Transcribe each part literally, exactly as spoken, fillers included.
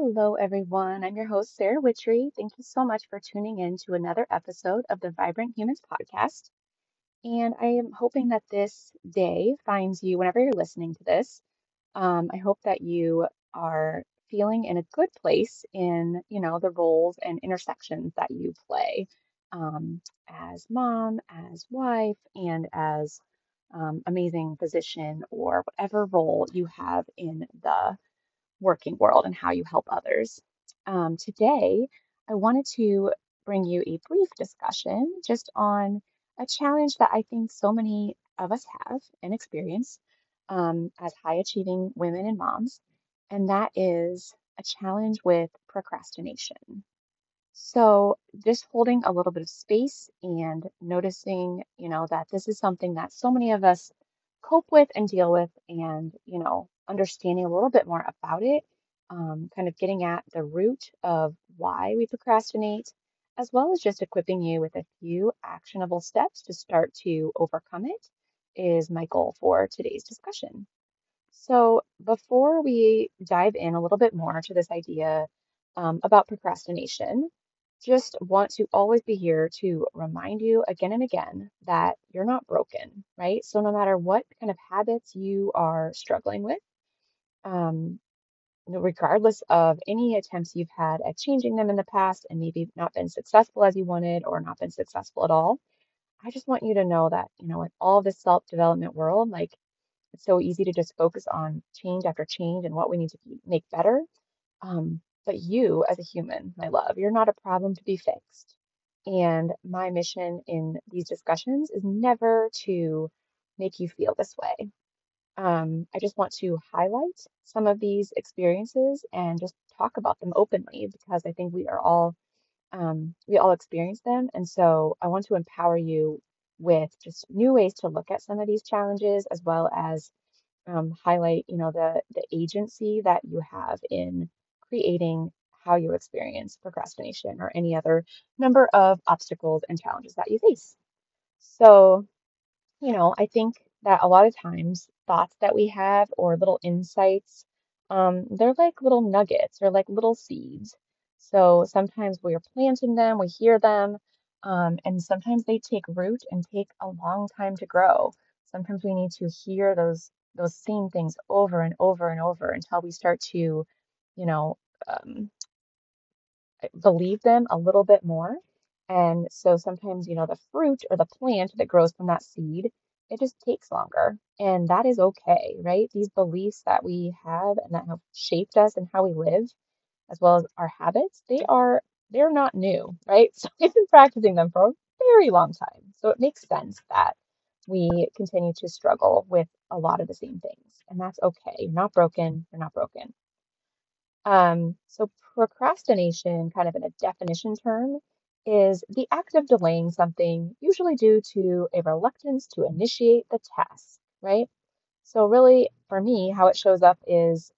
Hello, everyone. I'm your host, Sarah Wittry. Thank you so much for tuning in to another episode of the Vibrant Humans podcast. And I am hoping that this day finds you, whenever you're listening to this, um, I hope that you are feeling in a good place in, you know, the roles and intersections that you play um, as mom, as wife, and as um, amazing physician, or whatever role you have in the working world and how you help others. Um, today, I wanted to bring you a brief discussion just on a challenge that I think so many of us have and experience um, as high achieving women and moms, and that is a challenge with procrastination. So, just holding a little bit of space and noticing, you know, that this is something that so many of us cope with and deal with, and, you know, understanding a little bit more about it, um, kind of getting at the root of why we procrastinate, as well as just equipping you with a few actionable steps to start to overcome it, is my goal for today's discussion. So, before we dive in a little bit more to this idea um, about procrastination, just want to always be here to remind you again and again that you're not broken, right? So, no matter what kind of habits you are struggling with, um, regardless of any attempts you've had at changing them in the past and maybe not been successful as you wanted or not been successful at all, I just want you to know that, you know, in all this self-development world, like, it's so easy to just focus on change after change and what we need to be, make better. Um, But you, as a human, my love, you're not a problem to be fixed. And my mission in these discussions is never to make you feel this way. Um, I just want to highlight some of these experiences and just talk about them openly, because I think we are all, um, we all experience them. And so I want to empower you with just new ways to look at some of these challenges, as well as um, highlight, you know, the the agency that you have in creating how you experience procrastination or any other number of obstacles and challenges that you face. So, you know, I think that a lot of times thoughts that we have or little insights, um, they're like little nuggets or like little seeds. So sometimes we're planting them, we hear them, um, and sometimes they take root and take a long time to grow. Sometimes we need to hear those those same things over and over and over until we start to you know, um, believe them a little bit more. And so sometimes, you know, the fruit or the plant that grows from that seed, it just takes longer. And that is okay, right? These beliefs that we have and that have shaped us and how we live, as well as our habits, they are, they're not new, right? So we've been practicing them for a very long time. So it makes sense that we continue to struggle with a lot of the same things. And that's okay. You're not broken. You're not broken. Um, so procrastination, kind of in a definition term, is the act of delaying something, usually due to a reluctance to initiate the task, right? So really, for me, how it shows up is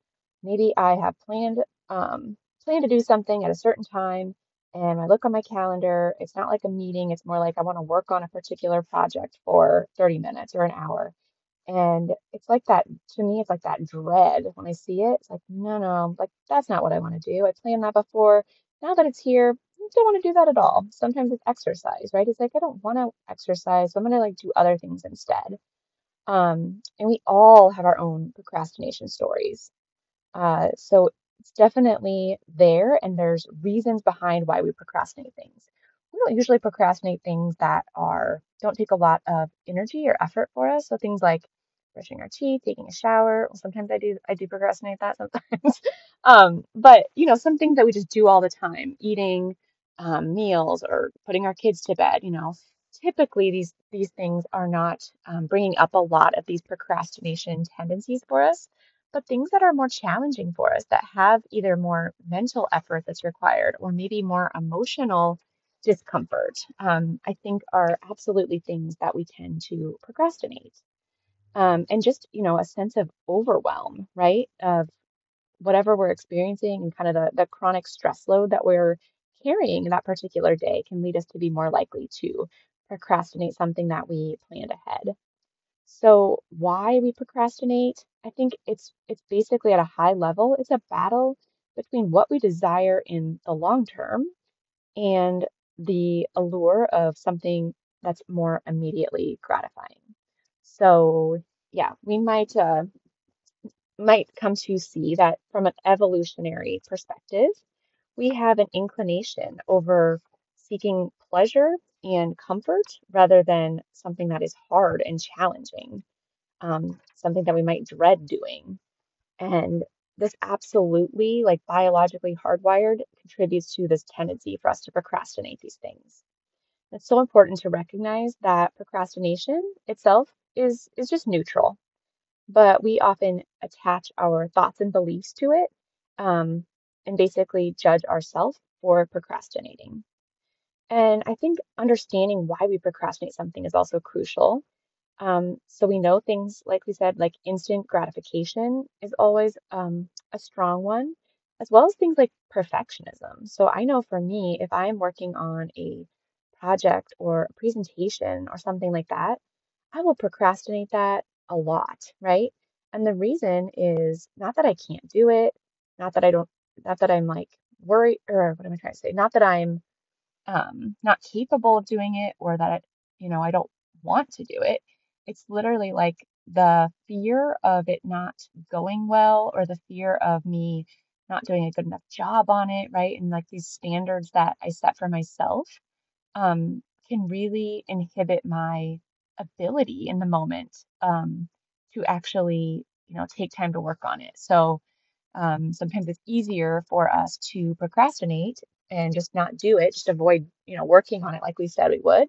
maybe I have planned um, planned to do something at a certain time, and I look on my calendar. It's not like a meeting. It's more like I want to work on a particular project for thirty minutes or an hour. And it's like that, to me, it's like that dread when I see it. It's like, no, no, like that's not what I want to do. I planned that before. Now that it's here, I don't want to do that at all. Sometimes it's exercise, right? It's like, I don't want to exercise, so I'm going to like do other things instead. Um, and we all have our own procrastination stories. Uh, so it's definitely there, and there's reasons behind why we procrastinate things. We don't usually procrastinate things that are don't take a lot of energy or effort for us. So things like brushing our teeth, taking a shower. Well, sometimes I do I do procrastinate that sometimes. um, but you know, some things that we just do all the time, eating um, meals or putting our kids to bed. You know, typically these these things are not um, bringing up a lot of these procrastination tendencies for us. But things that are more challenging for us, that have either more mental effort that's required, or maybe more emotional discomfort, um, I think are absolutely things that we tend to procrastinate. Um, and just, you know, a sense of overwhelm, right? Of whatever we're experiencing, and kind of the, the chronic stress load that we're carrying that particular day can lead us to be more likely to procrastinate something that we planned ahead. So why we procrastinate, I think it's it's basically at a high level, it's a battle between what we desire in the long term and the allure of something that's more immediately gratifying. So yeah, we might uh, might come to see that from an evolutionary perspective, we have an inclination over seeking pleasure and comfort rather than something that is hard and challenging, um, something that we might dread doing. And this absolutely, like biologically hardwired, contributes to this tendency for us to procrastinate these things. It's so important to recognize that procrastination itself is, is just neutral, but we often attach our thoughts and beliefs to it, um, and basically judge ourselves for procrastinating. And I think understanding why we procrastinate something is also crucial. Um, so we know things, like we said, like instant gratification is always um, a strong one, as well as things like perfectionism. So I know for me, if I'm working on a project or a presentation or something like that, I will procrastinate that a lot, right? And the reason is not that I can't do it, not that I don't, not that I'm like worried, or what am I trying to say? Not that I'm um, not capable of doing it, or that, you know, I don't want to do it. It's literally like the fear of it not going well, or the fear of me not doing a good enough job on it, right? And like these standards that I set for myself um, can really inhibit my ability in the moment um, to actually, you know, take time to work on it. So um, sometimes it's easier for us to procrastinate and just not do it, just avoid, you know, working on it like we said we would,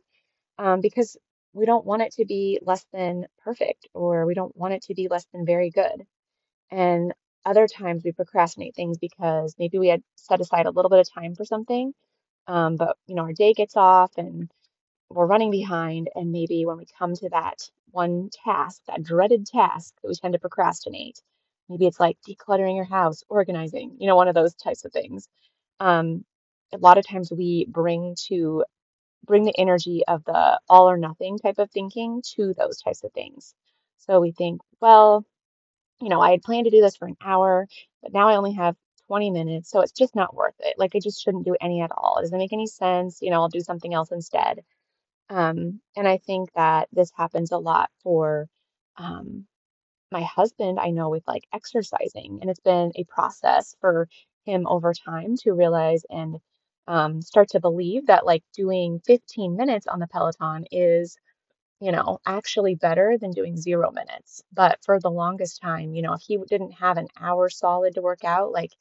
um, because we don't want it to be less than perfect, or we don't want it to be less than very good. And other times we procrastinate things because maybe we had set aside a little bit of time for something, um, but you know, our day gets off and we're running behind. And maybe when we come to that one task, that dreaded task that we tend to procrastinate, maybe it's like decluttering your house, organizing, you know, one of those types of things. Um, a lot of times we bring to bring the energy of the all or nothing type of thinking to those types of things. So we think, well, you know, I had planned to do this for an hour, but now I only have twenty minutes, so it's just not worth it. Like, I just shouldn't do any at all. It doesn't make any sense. You know, I'll do something else instead. Um, and I think that this happens a lot for um, my husband, I know, with like exercising. And it's been a process for him over time to realize and um, start to believe that like doing fifteen minutes on the Peloton is, you know, actually better than doing zero minutes. But for the longest time, you know, if he didn't have an hour solid to work out, like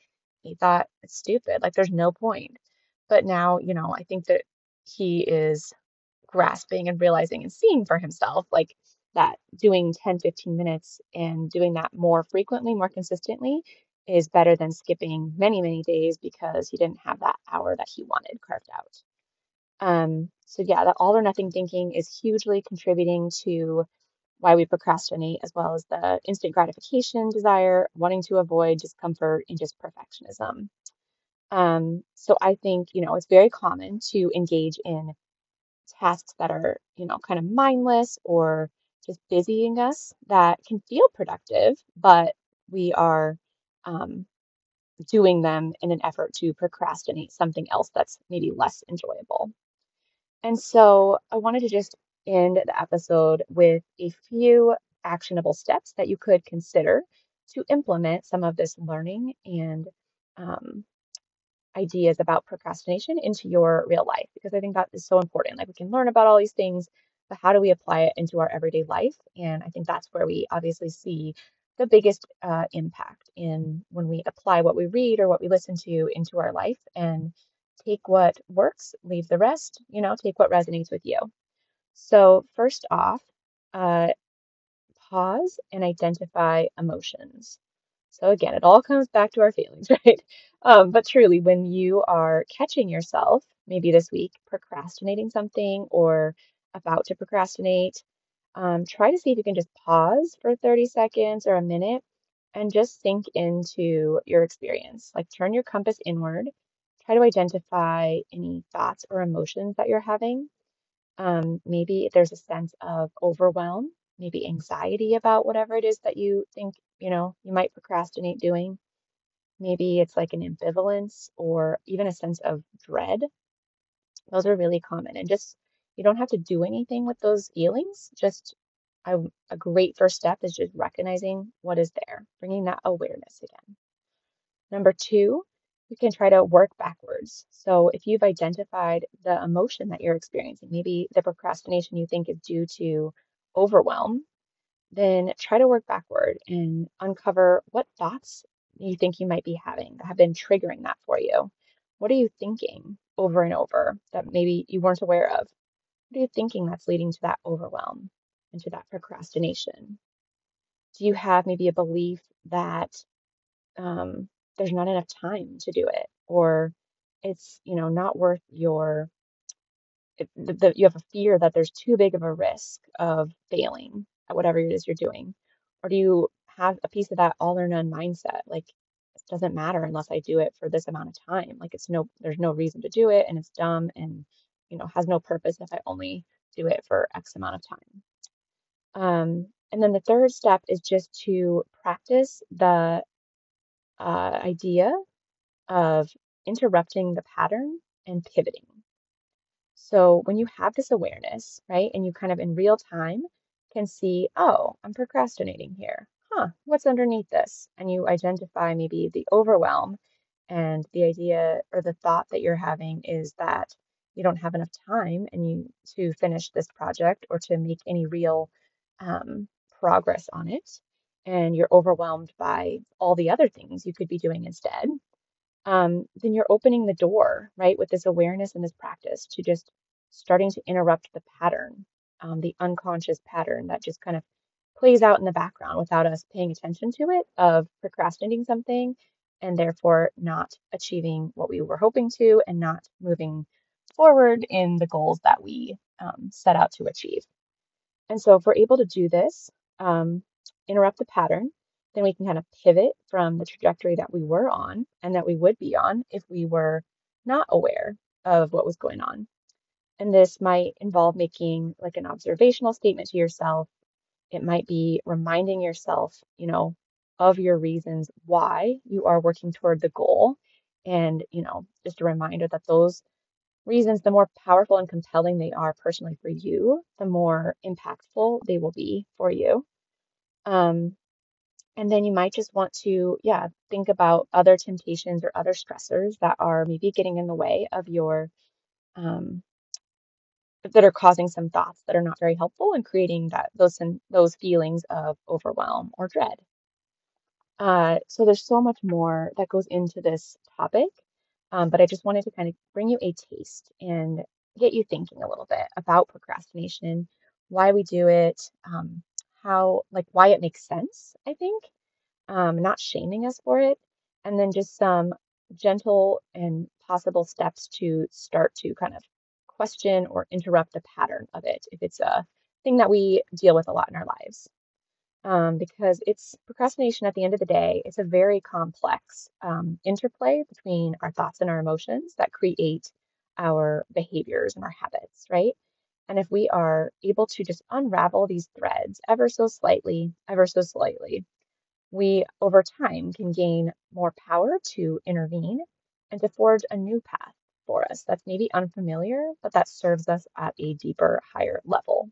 he thought it's stupid, like there's no point. But now, you know, I think that he is grasping and realizing and seeing for himself, like that doing ten, fifteen minutes and doing that more frequently, more consistently is better than skipping many, many days because he didn't have that hour that he wanted carved out. Um, so yeah, that all or nothing thinking is hugely contributing to why we procrastinate, as well as the instant gratification desire, wanting to avoid discomfort, and just perfectionism. Um, so I think, you know, it's very common to engage in tasks that are, you know, kind of mindless or just busying us that can feel productive, but we are um, doing them in an effort to procrastinate something else that's maybe less enjoyable. And so I wanted to just end the episode with a few actionable steps that you could consider to implement some of this learning and um, ideas about procrastination into your real life, because I think that is so important. Like, we can learn about all these things, but how do we apply it into our everyday life? And I think that's where we obviously see the biggest uh, impact in when we apply what we read or what we listen to into our life and take what works, leave the rest, you know, take what resonates with you. So first off, uh, pause and identify emotions. So again, it all comes back to our feelings, right? Um, but truly, when you are catching yourself, maybe this week, procrastinating something or about to procrastinate, Um, try to see if you can just pause for thirty seconds or a minute and just sink into your experience. Like, turn your compass inward, try to identify any thoughts or emotions that you're having. Um, maybe there's a sense of overwhelm, maybe anxiety about whatever it is that you think, you know, you might procrastinate doing. Maybe it's like an ambivalence or even a sense of dread. Those are really common. And just, you don't have to do anything with those feelings. Just I, a great first step is just recognizing what is there, bringing that awareness again. Number two, you can try to work backwards. So if you've identified the emotion that you're experiencing, maybe the procrastination you think is due to overwhelm, then try to work backward and uncover what thoughts you think you might be having that have been triggering that for you. What are you thinking over and over that maybe you weren't aware of? What are you thinking that's leading to that overwhelm and to that procrastination? Do you have maybe a belief that um, there's not enough time to do it, or it's, you know, not worth your, it, the, the, you have a fear that there's too big of a risk of failing at whatever it is you're doing? Or do you have a piece of that all or none mindset? Like, it doesn't matter unless I do it for this amount of time. Like, it's no, there's no reason to do it, and it's dumb, and, you know, has no purpose if I only do it for X amount of time. Um, and then the third step is just to practice the uh, idea of interrupting the pattern and pivoting. So when you have this awareness, right, and you kind of in real time can see, oh, I'm procrastinating here. Huh, what's underneath this? And you identify maybe the overwhelm and the idea or the thought that you're having is that you don't have enough time and you to finish this project or to make any real um, progress on it. And you're overwhelmed by all the other things you could be doing instead. Um, then you're opening the door, right, with this awareness and this practice to just starting to interrupt the pattern, um, the unconscious pattern that just kind of plays out in the background without us paying attention to it, of procrastinating something and therefore not achieving what we were hoping to and not moving forward in the goals that we um, set out to achieve. And so if we're able to do this, um, interrupt the pattern, then we can kind of pivot from the trajectory that we were on and that we would be on if we were not aware of what was going on. And this might involve making like an observational statement to yourself. It might be reminding yourself, you know, of your reasons why you are working toward the goal. And, you know, just a reminder that those reasons, the more powerful and compelling they are personally for you, the more impactful they will be for you. Um, and then you might just want to, yeah, think about other temptations or other stressors that are maybe getting in the way of your, um, that are causing some thoughts that are not very helpful and creating that those those feelings of overwhelm or dread. Uh, so there's so much more that goes into this topic. Um, but I just wanted to kind of bring you a taste and get you thinking a little bit about procrastination, why we do it, um, how, like, why it makes sense, I think, um, not shaming us for it, and then just some gentle and possible steps to start to kind of question or interrupt the pattern of it if it's a thing that we deal with a lot in our lives. Um, because it's procrastination at the end of the day, it's a very complex um, interplay between our thoughts and our emotions that create our behaviors and our habits, right? And if we are able to just unravel these threads ever so slightly, ever so slightly, we over time can gain more power to intervene and to forge a new path for us that's maybe unfamiliar, but that serves us at a deeper, higher level.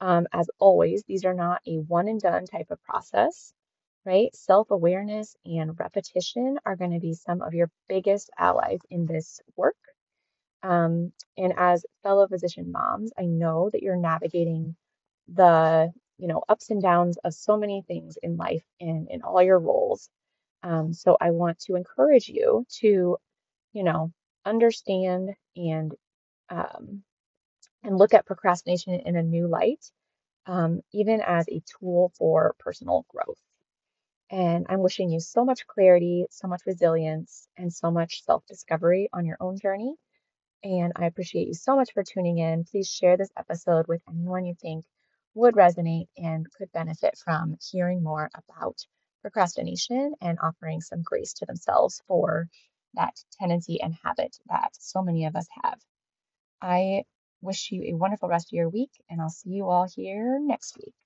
Um, as always, these are not a one and done type of process, right? Self-awareness and repetition are going to be some of your biggest allies in this work. Um, and as fellow physician moms, I know that you're navigating the, you know, ups and downs of so many things in life and in all your roles. Um, so I want to encourage you to, you know, understand and, um, and look at procrastination in a new light, um, even as a tool for personal growth. And I'm wishing you so much clarity, so much resilience, and so much self-discovery on your own journey. And I appreciate you so much for tuning in. Please share this episode with anyone you think would resonate and could benefit from hearing more about procrastination and offering some grace to themselves for that tendency and habit that so many of us have. I wish you a wonderful rest of your week, and I'll see you all here next week.